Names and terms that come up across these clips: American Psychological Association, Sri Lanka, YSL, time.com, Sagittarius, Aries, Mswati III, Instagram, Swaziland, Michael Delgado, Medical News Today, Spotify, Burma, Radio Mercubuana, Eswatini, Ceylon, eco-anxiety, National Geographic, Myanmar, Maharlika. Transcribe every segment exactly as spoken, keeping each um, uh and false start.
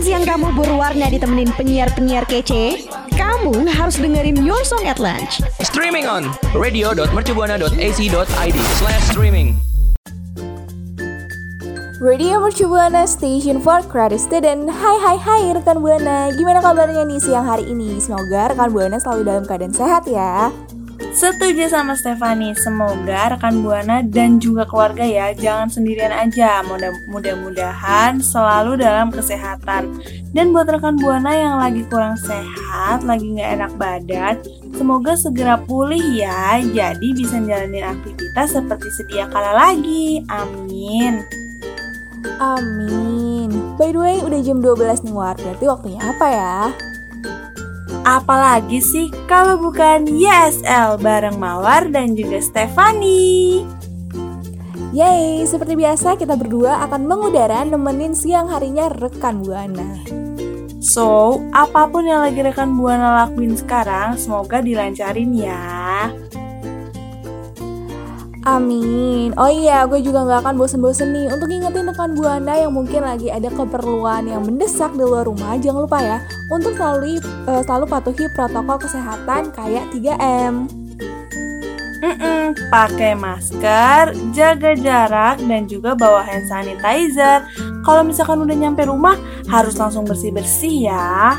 Makan siang kamu berwarna ditemenin penyiar-penyiar kece? Kamu harus dengerin Your Song at Lunch. Streaming on radio dot mercubuana dot a c dot i d slash streaming. Radio Mercubuana Station for Creative Student. Hai hai hai rekan Buana, gimana kabarnya nih siang hari ini? Semoga rekan Buana selalu dalam keadaan sehat ya. Setuju sama Stefani, semoga rekan Buana dan juga keluarga ya, jangan sendirian aja. Mudah-mudahan selalu dalam kesehatan. Dan buat rekan Buana yang lagi kurang sehat, lagi gak enak badan, semoga segera pulih ya, jadi bisa jalanin aktivitas seperti sedia kala lagi. Amin. Amin. By the way, udah jam dua belas nih War, berarti waktunya apa ya? Apalagi sih kalau bukan Y S L bareng Mawar dan juga Stefani. Yeay, seperti biasa kita berdua akan mengudara nemenin siang harinya rekan Buana. So, apapun yang lagi rekan Buana lakuin sekarang, semoga dilancarin ya. Amin. Oh iya, gue juga gak akan bosen-bosen nih untuk ngingetin rekan Buana yang mungkin lagi ada keperluan yang mendesak di luar rumah. Jangan lupa ya, untuk selalu, uh, selalu patuhi protokol kesehatan kayak tiga M. Mm-mm, pakai masker, jaga jarak, dan juga bawa hand sanitizer. Kalau misalkan udah nyampe rumah, harus langsung bersih-bersih ya.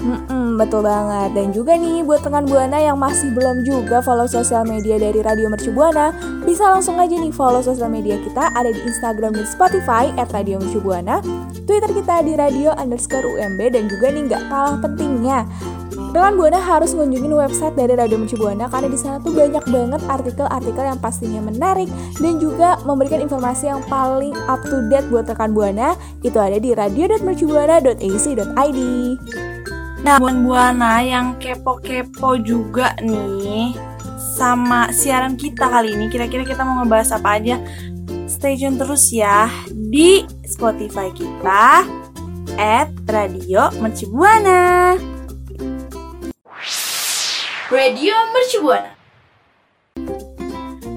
Mm-mm, betul banget. Dan juga nih buat rekan Buana yang masih belum juga follow sosial media dari Radio Mercubuana, bisa langsung aja nih follow sosial media kita. Ada di Instagram dan Spotify at radio mercubuana, Twitter kita di radio underscore U M B. Dan juga nih gak kalah pentingnya, rekan Buana harus mengunjungi website dari Radio Mercubuana karena di sana tuh banyak banget artikel-artikel yang pastinya menarik dan juga memberikan informasi yang paling up to date buat rekan Buana. Itu ada di radio dot mercubuana dot a c dot i d. Nah, buat Buana yang kepo-kepo juga nih sama siaran kita kali ini, kira-kira kita mau ngebahas apa aja? Stay tune terus ya di Spotify kita at radio mercubuana. Radio Mercubuana.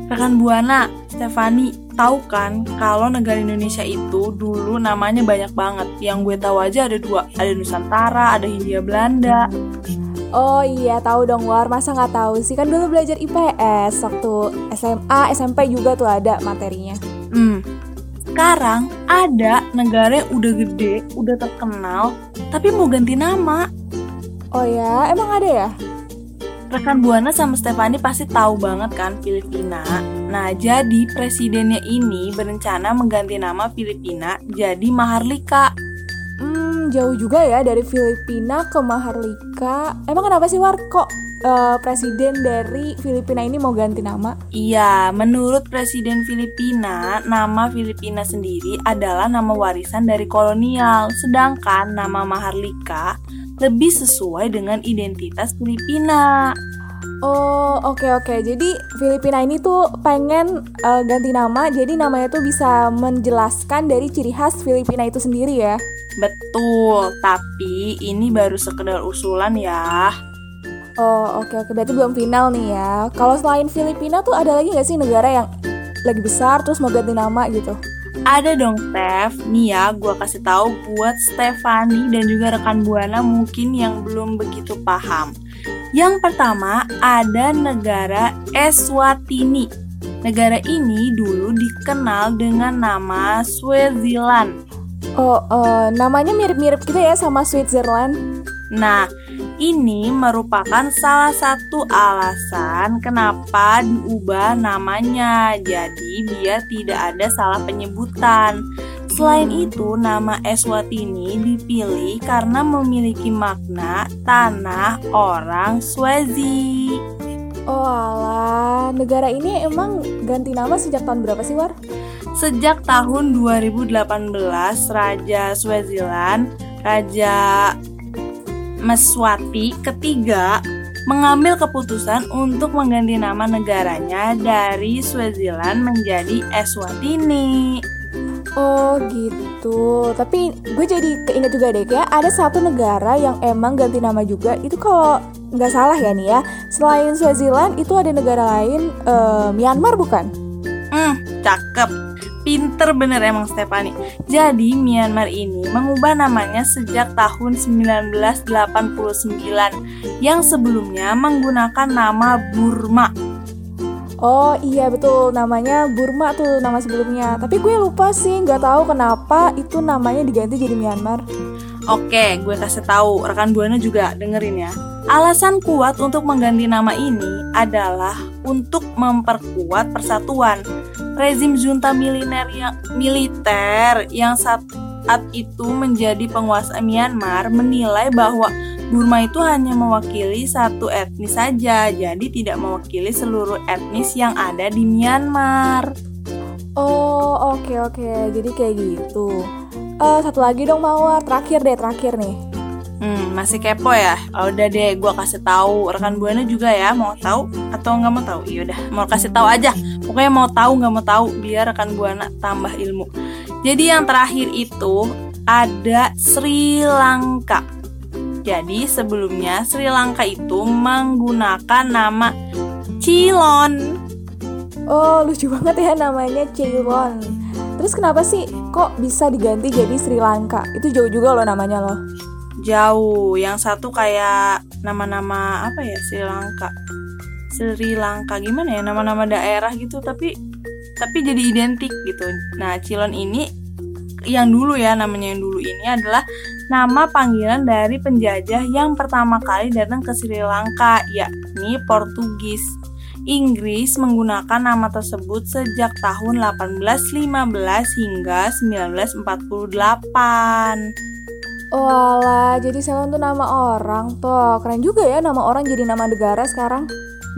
Rekan Buana, Stefani, tahu kan kalau negara Indonesia itu dulu namanya banyak banget. Yang gue tahu aja ada dua, ada Nusantara, ada Hindia Belanda. Oh iya, tahu dong War, masa gak tahu sih? Kan dulu belajar I P S waktu S M A, S M P juga tuh ada materinya. Hmm, sekarang ada negara udah gede, udah terkenal, tapi mau ganti nama. Oh ya, emang ada ya? Rekan Buana sama Stefani pasti tahu banget kan Filipina. Nah, jadi presidennya ini berencana mengganti nama Filipina jadi Maharlika. Hmm, jauh juga ya dari Filipina ke Maharlika. Emang kenapa sih War, kok uh, presiden dari Filipina ini mau ganti nama? Iya, menurut presiden Filipina, nama Filipina sendiri adalah nama warisan dari kolonial. Sedangkan nama Maharlika lebih sesuai dengan identitas Filipina. Oh, oke okay, oke. Okay. Jadi Filipina ini tuh pengen uh, ganti nama, jadi namanya tuh bisa menjelaskan dari ciri khas Filipina itu sendiri ya. Betul, tapi ini baru sekedar usulan ya. Oh, oke okay, oke. Okay. Berarti belum final nih ya. Kalau selain Filipina tuh ada lagi nggak sih negara yang lagi besar terus mau ganti nama gitu? Ada dong, Steph. Nih ya, gue kasih tahu buat Stefani dan juga rekan Buana mungkin yang belum begitu paham. Yang pertama, ada negara Eswatini. Negara ini dulu dikenal dengan nama Switzerland. Oh, uh, namanya mirip-mirip gitu ya sama Switzerland. Nah, ini merupakan salah satu alasan kenapa diubah namanya, jadi biar tidak ada salah penyebutan. Selain itu, nama Eswatini dipilih karena memiliki makna tanah orang Swazi. Oh alah, negara ini emang ganti nama sejak tahun berapa sih War? Sejak tahun dua ribu delapan belas, Raja Swaziland, Raja Mswati ketiga mengambil keputusan untuk mengganti nama negaranya dari Swaziland menjadi Eswatini. Oh gitu, tapi gue jadi keinget juga deh ya, ada satu negara yang emang ganti nama juga, itu kalau nggak salah ya nih ya, selain Swaziland itu ada negara lain, uh, Myanmar bukan? Hmm, cakep. Pinter bener emang Stephanie. Jadi Myanmar ini mengubah namanya sejak tahun sembilan belas delapan puluh sembilan yang sebelumnya menggunakan nama Burma. Oh iya betul, namanya Burma tuh nama sebelumnya. Tapi gue lupa sih, gak tahu kenapa itu namanya diganti jadi Myanmar. Oke, gue kasih tahu, rekan Buana juga dengerin ya. Alasan kuat untuk mengganti nama ini adalah untuk memperkuat persatuan. Rezim junta militer yang, militer yang saat itu menjadi penguasa Myanmar menilai bahwa Burma itu hanya mewakili satu etnis saja, jadi tidak mewakili seluruh etnis yang ada di Myanmar. Oh, oke okay, oke, okay. Jadi kayak gitu. Uh, satu lagi dong Mawar, terakhir deh, terakhir nih. Hmm, masih kepo ya? Oh, udah deh, gue kasih tahu rekan Buana juga ya, mau tahu atau nggak mau tahu? Iya udah, mau kasih tahu aja. Pokoknya mau tahu nggak mau tahu, biar rekan Buana tambah ilmu. Jadi yang terakhir itu ada Sri Lanka. Jadi sebelumnya Sri Lanka itu menggunakan nama Ceylon. Oh, lucu banget ya namanya Ceylon. Terus kenapa sih kok bisa diganti jadi Sri Lanka? Itu jauh juga loh namanya loh. Jauh, yang satu kayak nama-nama apa ya, Sri Lanka. Sri Lanka gimana ya, nama-nama daerah gitu tapi tapi jadi identik gitu. Nah, Ceylon ini yang dulu ya, namanya yang dulu ini adalah nama panggilan dari penjajah yang pertama kali datang ke Sri Lanka, yakni Portugis. Inggris menggunakan nama tersebut sejak tahun delapan belas lima belas hingga sembilan belas empat puluh delapan. Walah, jadi Ceylon tuh nama orang toh. Keren juga ya nama orang jadi nama negara sekarang.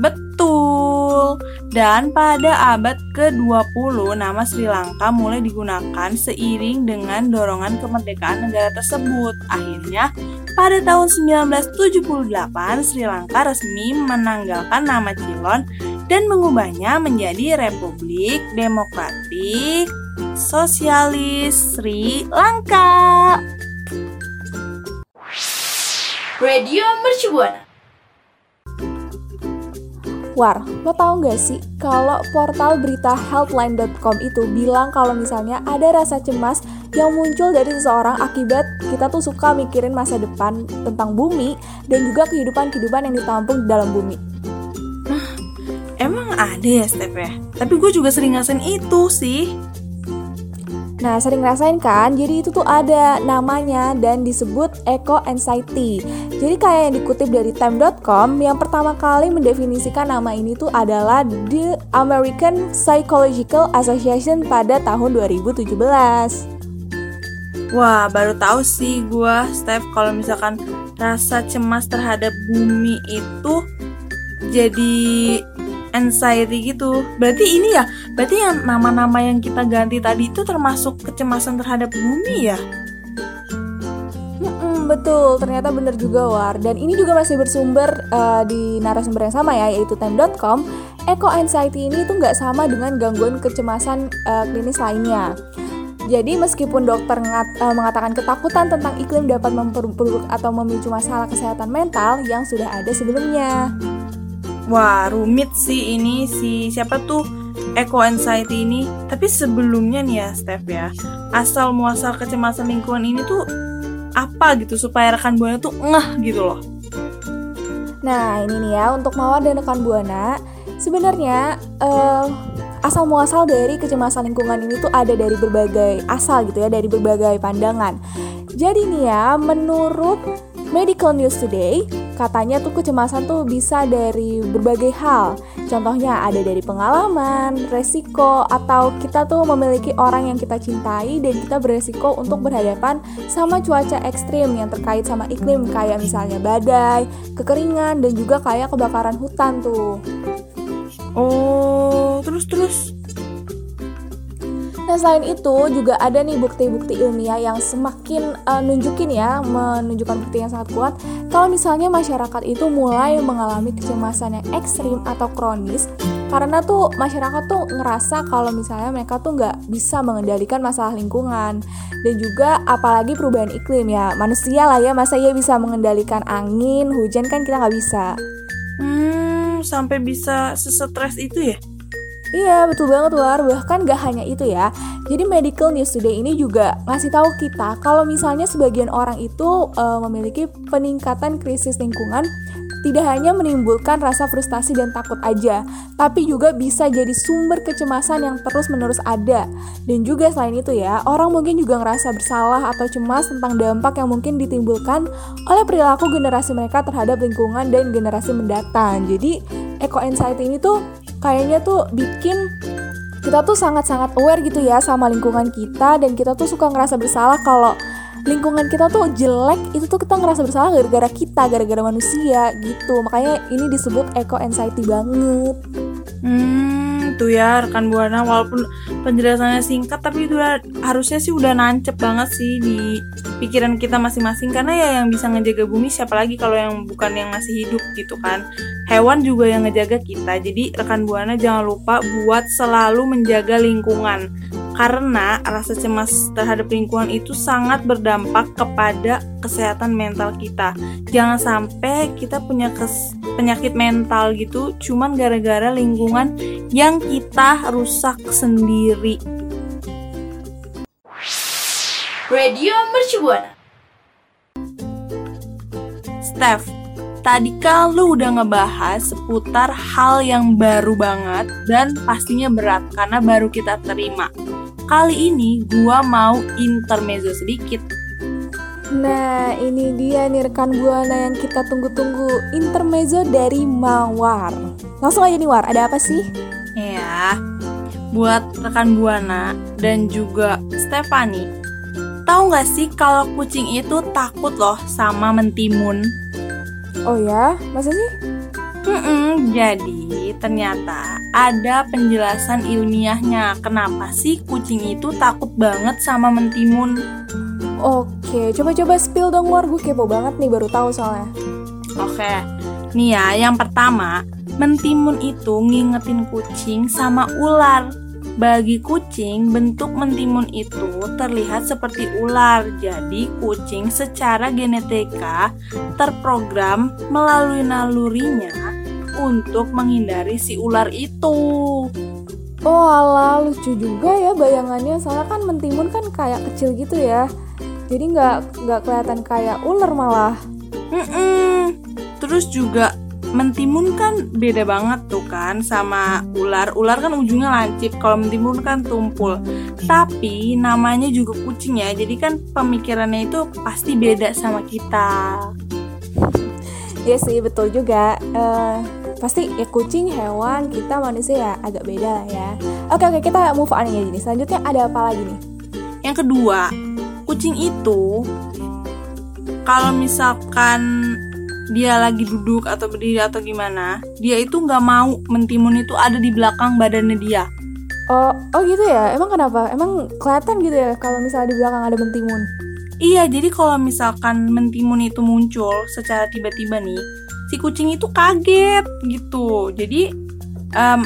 Betul. Dan pada abad ke dua puluh nama Sri Lanka mulai digunakan seiring dengan dorongan kemerdekaan negara tersebut. Akhirnya pada tahun sembilan belas tujuh puluh delapan, Sri Lanka resmi menanggalkan nama Ceylon dan mengubahnya menjadi Republik Demokratik Sosialis Sri Lanka. Radio Mercubuana. War, lo tau gak sih kalau portal berita healthline dot com itu bilang kalau misalnya ada rasa cemas yang muncul dari seseorang akibat kita tuh suka mikirin masa depan tentang bumi dan juga kehidupan-kehidupan yang ditampung di dalam bumi. Emang ada ya Steph ya? Tapi gue juga sering ngerasain itu sih. Nah, sering ngerasain kan? Jadi itu tuh ada namanya dan disebut eco-anxiety. Jadi kayak yang dikutip dari time dot com, yang pertama kali mendefinisikan nama ini tuh adalah The American Psychological Association pada tahun dua ribu tujuh belas. Wah, baru tahu sih gue, Steph, kalau misalkan rasa cemas terhadap bumi itu jadi anxiety gitu. Berarti ini ya, berarti yang nama-nama yang kita ganti tadi itu termasuk kecemasan terhadap bumi ya? Mm-mm, betul, ternyata benar juga War. Dan ini juga masih bersumber uh, di narasumber yang sama ya, yaitu time dot com. Eco anxiety ini tuh nggak sama dengan gangguan kecemasan uh, klinis lainnya. Jadi meskipun dokter ngat, uh, mengatakan ketakutan tentang iklim dapat memperburuk atau memicu masalah kesehatan mental yang sudah ada sebelumnya. Wah, rumit sih ini si siapa tuh eco anxiety ini. Tapi sebelumnya nih ya Steph ya, asal muasal kecemasan lingkungan ini tuh apa gitu supaya rekan Buana tuh ngeh gitu loh. Nah ini nih ya untuk Mawar dan rekan Buana, sebenarnya uh, asal muasal dari kecemasan lingkungan ini tuh ada dari berbagai asal gitu ya, dari berbagai pandangan. Jadi nih ya, menurut Medical News Today, katanya tuh kecemasan tuh bisa dari berbagai hal. Contohnya ada dari pengalaman, resiko, atau kita tuh memiliki orang yang kita cintai dan kita beresiko untuk berhadapan sama cuaca ekstrim yang terkait sama iklim, kayak misalnya badai, kekeringan, dan juga kayak kebakaran hutan tuh. Oh, terus-terus? Nah, selain itu juga ada nih bukti-bukti ilmiah yang semakin uh, nunjukin ya, menunjukkan bukti yang sangat kuat kalau misalnya masyarakat itu mulai mengalami kecemasan yang ekstrim atau kronis, karena tuh masyarakat tuh ngerasa kalau misalnya mereka tuh nggak bisa mengendalikan masalah lingkungan dan juga apalagi perubahan iklim ya, manusia lah ya, masa ia bisa mengendalikan angin, hujan kan kita nggak bisa. Hmm, sampai bisa sesetres itu ya? Iya, betul banget War. Bahkan gak hanya itu ya. Jadi Medical News Today ini juga ngasih tahu kita kalau misalnya sebagian orang itu uh, memiliki peningkatan krisis lingkungan, tidak hanya menimbulkan rasa frustasi dan takut aja, tapi juga bisa jadi sumber kecemasan yang terus-menerus ada. Dan juga selain itu ya, orang mungkin juga ngerasa bersalah atau cemas tentang dampak yang mungkin ditimbulkan oleh perilaku generasi mereka terhadap lingkungan dan generasi mendatang. Jadi eco-anxiety ini tuh kayaknya tuh bikin kita tuh sangat-sangat aware gitu ya sama lingkungan kita, dan kita tuh suka ngerasa bersalah kalau lingkungan kita tuh jelek. Itu tuh kita ngerasa bersalah gara-gara kita, gara-gara manusia gitu. Makanya ini disebut eco anxiety banget. Hmm, tuh ya rekan Buana, walaupun penjelasannya singkat tapi itu udah, harusnya sih udah nancep banget sih di pikiran kita masing-masing, karena ya yang bisa ngejaga bumi siapa lagi kalau yang bukan yang masih hidup gitu kan. Hewan juga yang ngejaga kita. Jadi rekan Buana jangan lupa buat selalu menjaga lingkungan, karena rasa cemas terhadap lingkungan itu sangat berdampak kepada kesehatan mental kita. Jangan sampai kita punya kes, penyakit mental gitu cuman gara-gara lingkungan yang kita rusak sendiri. Radio Mercubuana. Steph, tadi kan lu udah ngebahas seputar hal yang baru banget dan pastinya berat karena baru kita terima. Kali ini gua mau intermezzo sedikit. Nah, ini dia nih rekan Buana yang kita tunggu-tunggu, intermezzo dari Mawar. Langsung aja nih War, ada apa sih? Ya, buat rekan Buana dan juga Stefani. Tahu nggak sih kalau kucing itu takut loh sama mentimun? Oh ya, masa sih? Mm-mm, jadi ternyata ada penjelasan ilmiahnya kenapa sih kucing itu takut banget sama mentimun. Oke, coba-coba spill dong War, gue kepo banget nih, baru tahu soalnya. Oke, nih ya, yang pertama, mentimun itu ngingetin kucing sama ular. Bagi kucing, bentuk mentimun itu terlihat seperti ular. Jadi kucing secara genetika terprogram melalui nalurinya untuk menghindari si ular itu. Oh ala, lucu juga ya bayangannya. Soalnya kan mentimun kan kayak kecil gitu ya, jadi gak, gak kelihatan kayak ular malah. Mm-mm. Terus juga mentimun kan beda banget tuh kan sama ular. Ular kan ujungnya lancip, kalau mentimun kan tumpul. Tapi namanya juga kucing ya, jadi kan pemikirannya itu pasti beda sama kita. Iya sih, betul juga. uh, Pasti ya kucing, hewan, kita manusia ya agak beda lah ya. Oke-oke, kita move on ya gini. Selanjutnya ada apa lagi nih? Yang kedua, kucing itu kalau misalkan dia lagi duduk atau berdiri atau gimana, dia itu nggak mau mentimun itu ada di belakang badannya dia. Oh, oh gitu ya? Emang kenapa? Emang kelihatan gitu ya kalau misalnya di belakang ada mentimun? Iya, jadi kalau misalkan mentimun itu muncul secara tiba-tiba nih, si kucing itu kaget gitu. Jadi um,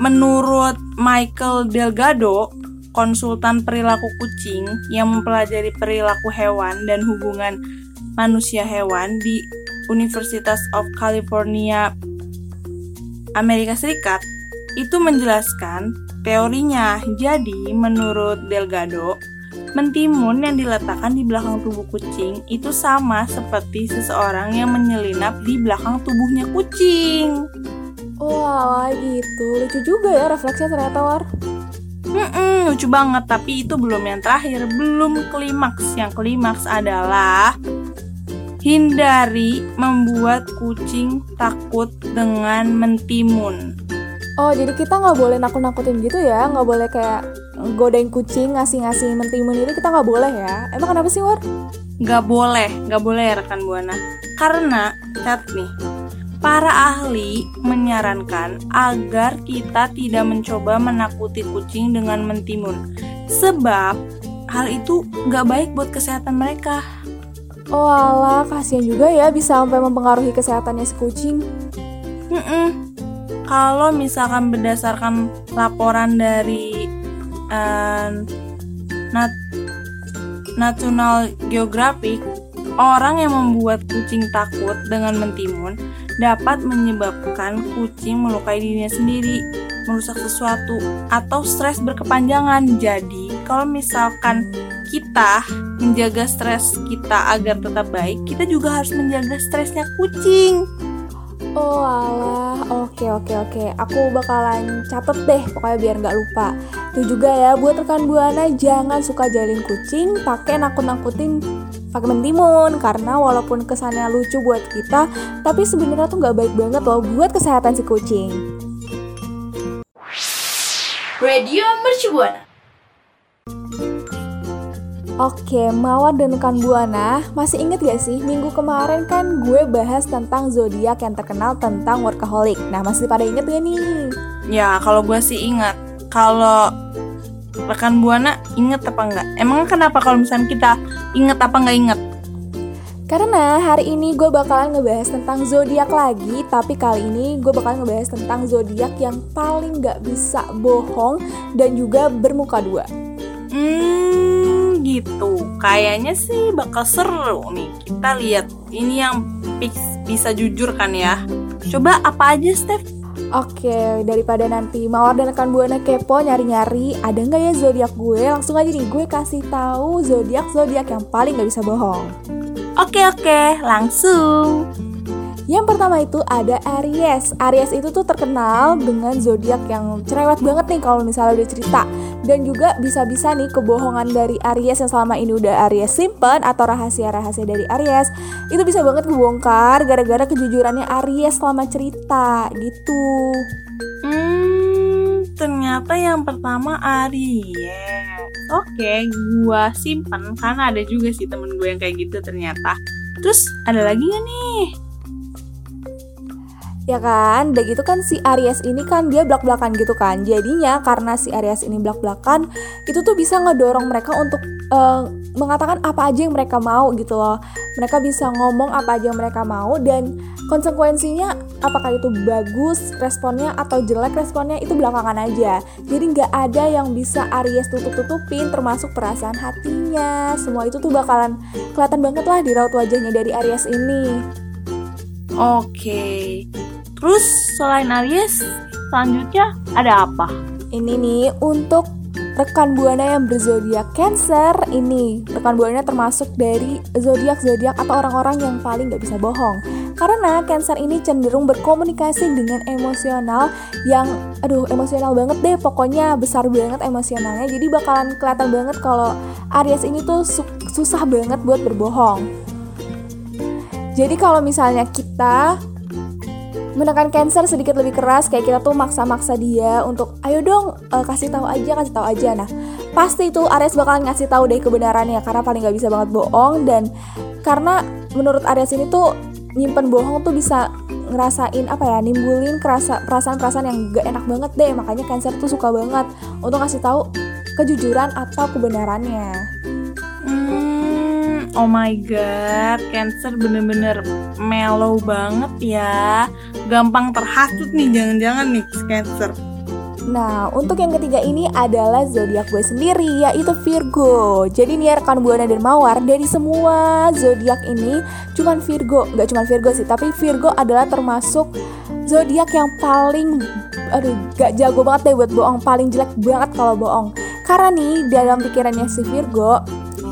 menurut Michael Delgado, konsultan perilaku kucing yang mempelajari perilaku hewan dan hubungan manusia hewan di University of California, Amerika Serikat, itu menjelaskan teorinya. Jadi menurut Delgado, mentimun yang diletakkan di belakang tubuh kucing itu sama seperti seseorang yang menyelinap di belakang tubuhnya kucing. Wah, gitu. Lucu juga ya refleksnya ternyata War. Mm-mm, lucu banget, tapi itu belum yang terakhir, belum klimaks. Yang klimaks adalah hindari membuat kucing takut dengan mentimun. Oh, jadi kita nggak boleh nakut-nakutin gitu ya? Nggak boleh kayak godain kucing, ngasih-ngasih mentimun itu kita nggak boleh ya? Emang kenapa sih, War? Nggak boleh, nggak boleh ya rekan Buana. Karena, cat nih, para ahli menyarankan agar kita tidak mencoba menakuti kucing dengan mentimun. Sebab hal itu nggak baik buat kesehatan mereka. Oh alah, kasihan juga ya bisa sampai mempengaruhi kesehatannya si kucing. Mm-mm. Kalau misalkan berdasarkan laporan dari uh, Nat- National Geographic, orang yang membuat kucing takut dengan mentimun dapat menyebabkan kucing melukai dirinya sendiri. merusak sesuatu, atau stres berkepanjangan. Jadi kalau misalkan kita menjaga stres kita agar tetap baik, kita juga harus menjaga stresnya kucing. Oh alah, oke oke oke. Aku bakalan catet deh, pokoknya biar gak lupa. Itu juga ya, buat rekan Buana jangan suka jalin kucing pakai nakut-nakutin pakai timun, karena walaupun kesannya lucu buat kita, tapi sebenarnya tuh gak baik banget loh buat kesehatan si kucing. Radio Mercubuana. Oke, Mawar dan rekan Buana, masih inget gak sih minggu kemarin kan gue bahas tentang zodiak yang terkenal tentang workaholic. Nah, masih pada inget gak nih? Ya, kalau gue sih inget. Kalau rekan Buana inget apa enggak? Emang kenapa kalau misalnya kita inget apa enggak inget? Karena hari ini gue bakalan ngebahas tentang zodiak lagi, tapi kali ini gue bakalan ngebahas tentang zodiak yang paling gak bisa bohong dan juga bermuka dua. Hmm... gitu, kayaknya sih bakal seru nih. Kita lihat ini yang bisa jujur kan ya. Coba apa aja, Steph? Oke, daripada nanti Mawar dan rekan Buana kepo nyari-nyari ada nggak ya zodiak gue, langsung aja nih gue kasih tahu zodiak-zodiak yang paling nggak bisa bohong. Oke oke, langsung. Yang pertama itu ada Aries. Aries itu tuh terkenal dengan zodiak yang cerewet banget nih kalau misalnya udah cerita. Dan juga bisa-bisa nih kebohongan dari Aries yang selama ini udah Aries simpen, atau rahasia-rahasia dari Aries, itu bisa banget kebongkar gara-gara kejujurannya Aries selama cerita gitu. Hmm, ternyata yang pertama Aries. Oke, gua simpen karena ada juga sih temen gue yang kayak gitu ternyata. Terus ada lagi gak nih? Ya kan, udah gitu kan si Aries ini kan dia belak-belakan gitu kan. Jadinya karena si Aries ini belak-belakan, itu tuh bisa ngedorong mereka untuk uh, mengatakan apa aja yang mereka mau gitu loh. Mereka bisa ngomong apa aja yang mereka mau, dan konsekuensinya apakah itu bagus responnya atau jelek responnya itu belakangan aja. Jadi gak ada yang bisa Aries tutup-tutupin, termasuk perasaan hatinya. Semua itu tuh bakalan kelihatan banget lah di raut wajahnya dari Aries ini. Oke, terus selain Aries, selanjutnya ada apa? Ini nih untuk rekan Buana yang berzodiak Cancer. Ini rekan Buana termasuk dari zodiak-zodiak atau orang-orang yang paling gak bisa bohong. Karena Cancer ini cenderung berkomunikasi dengan emosional yang, aduh emosional banget deh, pokoknya besar banget emosionalnya. Jadi bakalan kelihatan banget kalau Aries ini tuh su- susah banget buat berbohong. Jadi kalau misalnya kita menekan Cancer sedikit lebih keras, kayak kita tuh maksa-maksa dia untuk ayo dong uh, kasih tahu aja, kasih tahu aja. Nah, pasti itu Aries bakalan ngasih tahu deh kebenarannya, karena paling nggak bisa banget bohong, dan karena menurut Aries ini tuh nyimpen bohong tuh bisa ngerasain apa ya, nimbulin kerasa, perasaan-perasaan yang gak enak banget deh. Makanya Cancer tuh suka banget untuk kasih tahu kejujuran atau kebenarannya. Oh my god, Cancer bener-bener mellow banget ya. Gampang terhasut nih, jangan-jangan nih Cancer. Nah, untuk yang ketiga ini adalah zodiak gue sendiri, yaitu Virgo. Jadi nih rekan Buana dan Mawar, dari semua zodiak ini cuman Virgo, gak cuman Virgo sih, tapi Virgo adalah termasuk zodiak yang paling, aduh gak jago banget deh buat bohong, paling jelek banget kalau bohong. Karena nih dalam pikirannya si Virgo,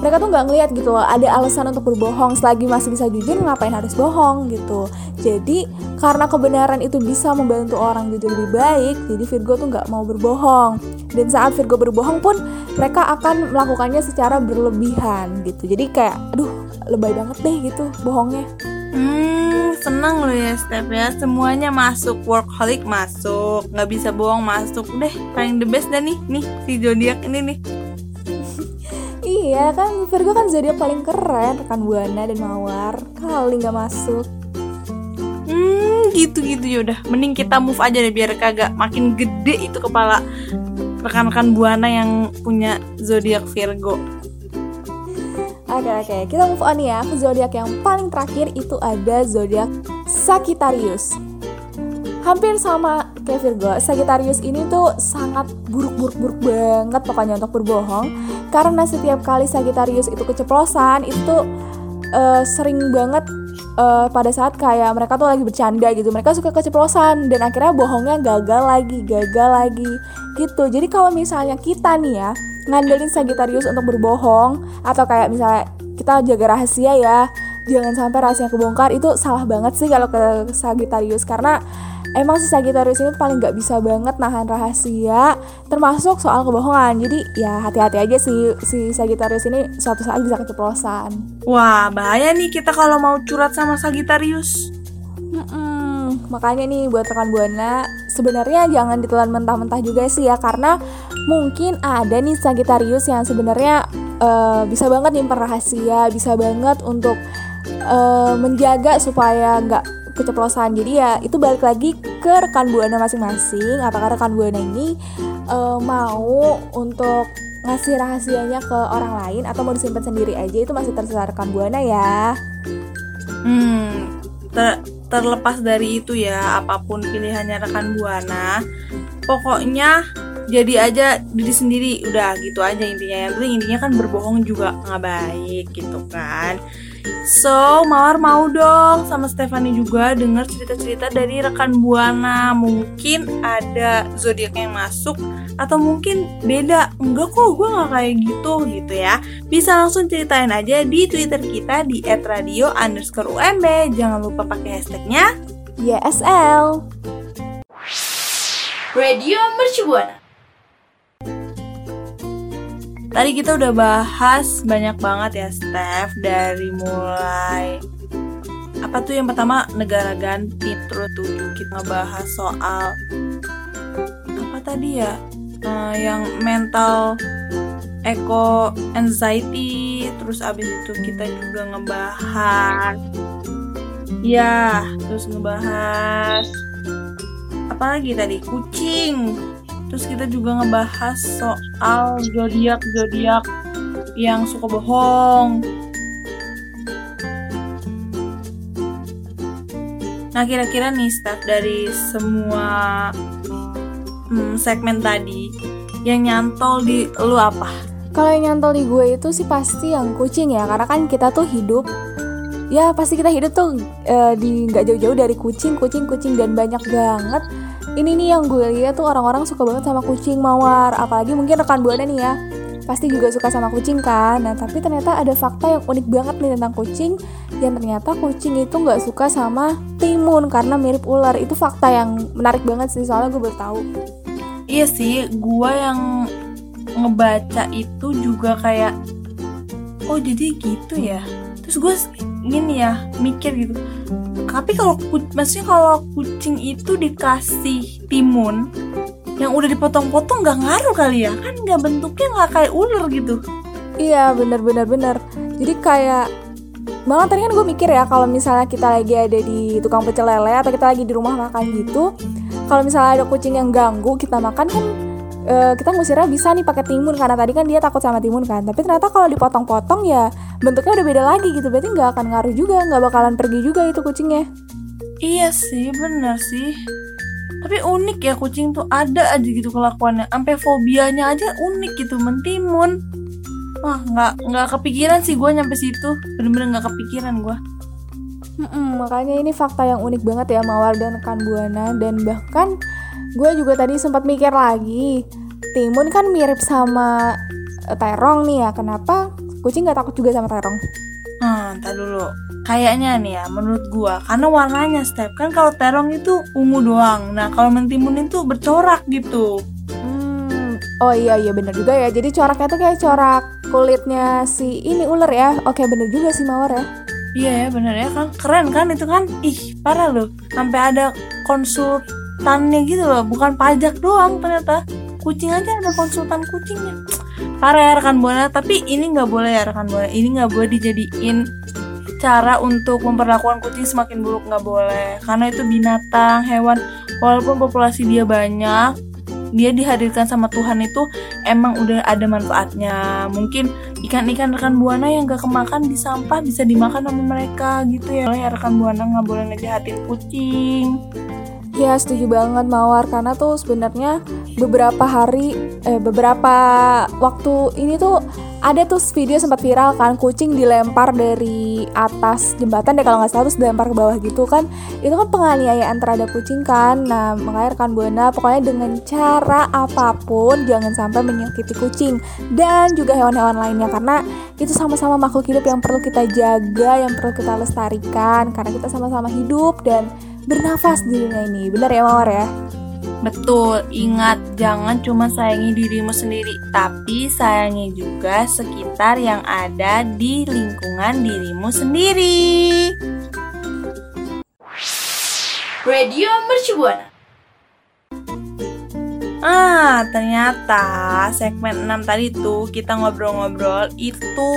mereka tuh gak ngeliat gitu loh, ada alasan untuk berbohong. Selagi masih bisa jujur, ngapain harus bohong gitu. Jadi karena kebenaran itu bisa membantu orang jadi lebih baik, jadi Virgo tuh gak mau berbohong. Dan saat Virgo berbohong pun, mereka akan melakukannya secara berlebihan gitu. Jadi kayak, aduh lebay banget deh gitu bohongnya. Hmm, senang loh ya Steph ya, semuanya masuk, workaholic masuk, gak bisa bohong masuk deh. Paling the best dah nih, nih si zodiak ini nih. Iya kan, Virgo kan zodiak paling keren, rekan Buana dan Mawar. Kali nggak masuk. Hmm, gitu-gitu yaudah. Mending kita move aja deh biar kagak makin gede itu kepala rekan-rekan Buana yang punya zodiak Virgo. Oke oke, kita move on ya ke zodiak yang paling terakhir, itu ada zodiak Sagittarius. Hampir sama kayak Virgo, Sagittarius ini tuh sangat buruk-buruk-buruk banget pokoknya untuk berbohong. Karena setiap kali Sagittarius itu keceplosan, itu uh, sering banget uh, pada saat kayak mereka tuh lagi bercanda gitu, mereka suka keceplosan dan akhirnya bohongnya gagal lagi, gagal lagi gitu. Jadi kalau misalnya kita nih ya ngandelin Sagittarius untuk berbohong, atau kayak misalnya kita jaga rahasia ya, jangan sampai rahasia kebongkar, itu salah banget sih kalau ke Sagittarius, karena emang si Sagittarius ini paling gak bisa banget nahan rahasia, termasuk soal kebohongan. Jadi ya hati-hati aja sih, si Sagittarius ini suatu saat bisa keceplosan. Wah, bahaya nih kita kalau mau curhat sama Sagittarius. Mm-mm. Makanya nih buat rekan Buana, sebenarnya jangan ditelan mentah-mentah juga sih ya, karena mungkin ada nih Sagittarius yang sebenarnya uh, bisa banget nyimpen rahasia, bisa banget untuk uh, menjaga supaya nggak keceplosan. Jadi ya itu balik lagi ke rekan Buana masing-masing, apakah rekan Buana ini uh, mau untuk ngasih rahasianya ke orang lain atau mau disimpan sendiri aja, itu masih terserah rekan Buana ya. Hmm. Ter- terlepas dari itu ya, apapun pilihannya rekan Buana, pokoknya jadi aja diri sendiri, udah gitu aja intinya. Yang penting intinya kan berbohong juga nggak baik gitu kan. So, Mawar mau dong sama Stefani juga dengar cerita-cerita dari rekan Buana. Mungkin ada zodiak yang masuk atau mungkin beda. Enggak kok, gue nggak kayak gitu gitu ya. Bisa langsung ceritain aja di Twitter kita di et radio underscore u m b. Jangan lupa pakai hashtagnya Y S L. Radio Mercubuana. Tadi kita udah bahas banyak banget ya, Steph, dari mulai apa tuh yang pertama negara ganti, terus tuh kita bahas soal apa tadi ya, uh, yang mental eco anxiety, terus abis itu kita juga ngebahas ya, terus ngebahas apa lagi tadi, kucing. Terus kita juga ngebahas soal zodiak-zodiak yang suka bohong. Nah, kira-kira nih Steph, dari semua hmm, segmen tadi, yang nyantol di lu apa? Kalau yang nyantol di gue itu sih pasti yang kucing ya, karena kan kita tuh hidup, ya pasti kita hidup tuh uh, di nggak jauh-jauh dari kucing, kucing, kucing, dan banyak banget. Ini nih yang gue lihat tuh orang-orang suka banget sama kucing, Mawar. Apalagi mungkin rekan Buana nih ya, pasti juga suka sama kucing kan. Nah tapi ternyata ada fakta yang unik banget nih tentang kucing, yang ternyata kucing itu gak suka sama timun karena mirip ular. Itu fakta yang menarik banget sih, soalnya gue baru tahu. Iya sih, gue yang ngebaca itu juga kayak, oh jadi gitu ya. Terus gue gini ya, mikir gitu. Tapi kalau maksudnya kalau kucing itu dikasih timun yang udah dipotong-potong nggak ngaruh kali ya, kan nggak, bentuknya nggak kayak ular gitu. Iya benar-benar benar. Jadi kayak malah tadi kan gue mikir ya, kalau misalnya kita lagi ada di tukang pecel lele atau kita lagi di rumah makan gitu, kalau misalnya ada kucing yang ganggu kita makan kan e, kita ngusirnya bisa nih pakai timun, karena tadi kan dia takut sama timun kan. Tapi ternyata kalau dipotong-potong ya bentuknya udah beda lagi gitu, berarti nggak akan ngaruh juga, nggak bakalan pergi juga itu kucingnya. Iya sih, bener sih. Tapi unik ya, kucing tuh ada aja gitu kelakuannya, sampai fobianya aja unik gitu, mentimun. Wah, nggak nggak kepikiran sih gue nyampe situ, bener-bener nggak kepikiran gue. Mm-mm, makanya ini fakta yang unik banget ya, Mawar dan rekan Buana. Dan bahkan gue juga tadi sempat mikir lagi, timun kan mirip sama terong nih ya, kenapa kucing gak takut juga sama terong? Hmm, ntar dulu. Kayaknya nih ya, menurut gua, karena warnanya, Step. Kan kalau terong itu ungu doang. Nah, kalau mentimun itu bercorak gitu. Hmm, oh iya, iya bener juga ya. Jadi coraknya tuh kayak corak kulitnya si ini ular ya. Oke, bener juga sih, Mawar ya. Iya ya, bener ya. Kan keren kan itu kan. Ih, parah loh. Sampai ada konsultannya gitu loh. Bukan pajak doang ternyata. Kucing aja ada konsultan kucingnya. Parah ya rekan Buana, tapi ini nggak boleh ya rekan Buana, ini nggak boleh dijadiin cara untuk memperlakukan kucing semakin buruk, nggak boleh, karena itu binatang, hewan, walaupun populasi dia banyak, dia dihadirkan sama Tuhan itu emang udah ada manfaatnya. Mungkin ikan-ikan rekan Buana yang nggak kemakan di sampah bisa dimakan sama mereka gitu ya. Oleh rekan Buana nggak boleh ngejahatin kucing. Ya setuju banget Mawar, karena tuh sebenarnya beberapa hari eh, beberapa waktu ini tuh Ada tuh video sempat viral kan, kucing dilempar dari atas jembatan deh kalau nggak salah, terus dilempar ke bawah gitu kan. Itu kan penganiayaan terhadap kucing kan. Nah, makanya rekan Buana pokoknya dengan cara apapun jangan sampai menyakiti kucing dan juga hewan-hewan lainnya, karena itu sama-sama makhluk hidup yang perlu kita jaga, yang perlu kita lestarikan, karena kita sama-sama hidup dan bernafas di dunia ini. Benar ya Mawar ya? Betul, ingat jangan cuma sayangi dirimu sendiri, tapi sayangi juga sekitar yang ada di lingkungan dirimu sendiri. Radio Mercubuana. Ah, ternyata segmen enam tadi tuh kita ngobrol-ngobrol itu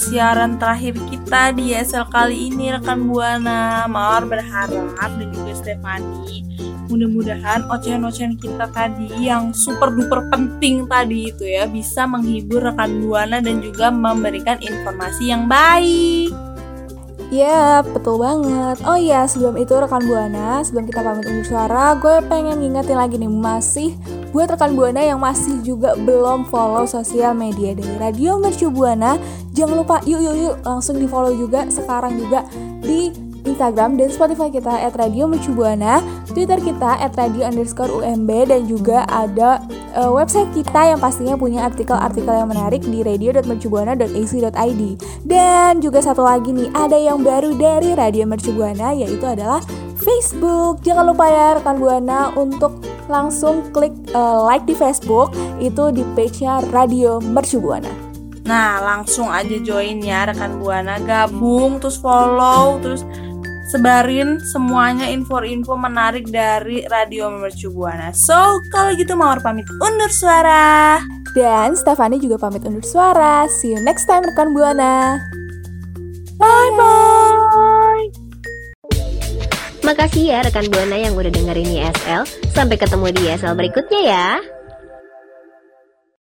siaran terakhir kita di E S L kali ini rekan Buana. Mawar berharap dan juga Stefani, mudah-mudahan ocehan-ocehan kita tadi yang super duper penting tadi itu ya bisa menghibur rekan Buana dan juga memberikan informasi yang baik. Ya, yep, betul banget. Oh iya, sebelum itu rekan Buana, sebelum kita pamit undur suara, gue pengen ngingetin lagi nih masih buat rekan Buana yang masih juga belum follow sosial media dari Radio Mercu Buana, jangan lupa yuk yuk yuk langsung di follow juga sekarang juga di Instagram dan Spotify kita et radio mercu buana, Twitter kita et radio underscore u m b, dan juga ada uh, website kita yang pastinya punya artikel-artikel yang menarik di radio dot mercu buana dot a c dot i d. Dan juga satu lagi nih, ada yang baru dari Radio Mercubuana, yaitu adalah Facebook. Jangan lupa ya rekan Buana untuk langsung klik uh, like di Facebook, itu di page-nya Radio Mercubuana. Nah, langsung aja join ya rekan Buana, gabung, terus follow, terus sebarin semuanya info-info menarik dari Radio Mercu Buana. So, kalau gitu Mawar pamit undur suara. Dan Stefani juga pamit undur suara. See you next time rekan Buana. Bye-bye. Makasih ya rekan Buana yang udah dengerin I S L. Sampai ketemu di I S L berikutnya ya.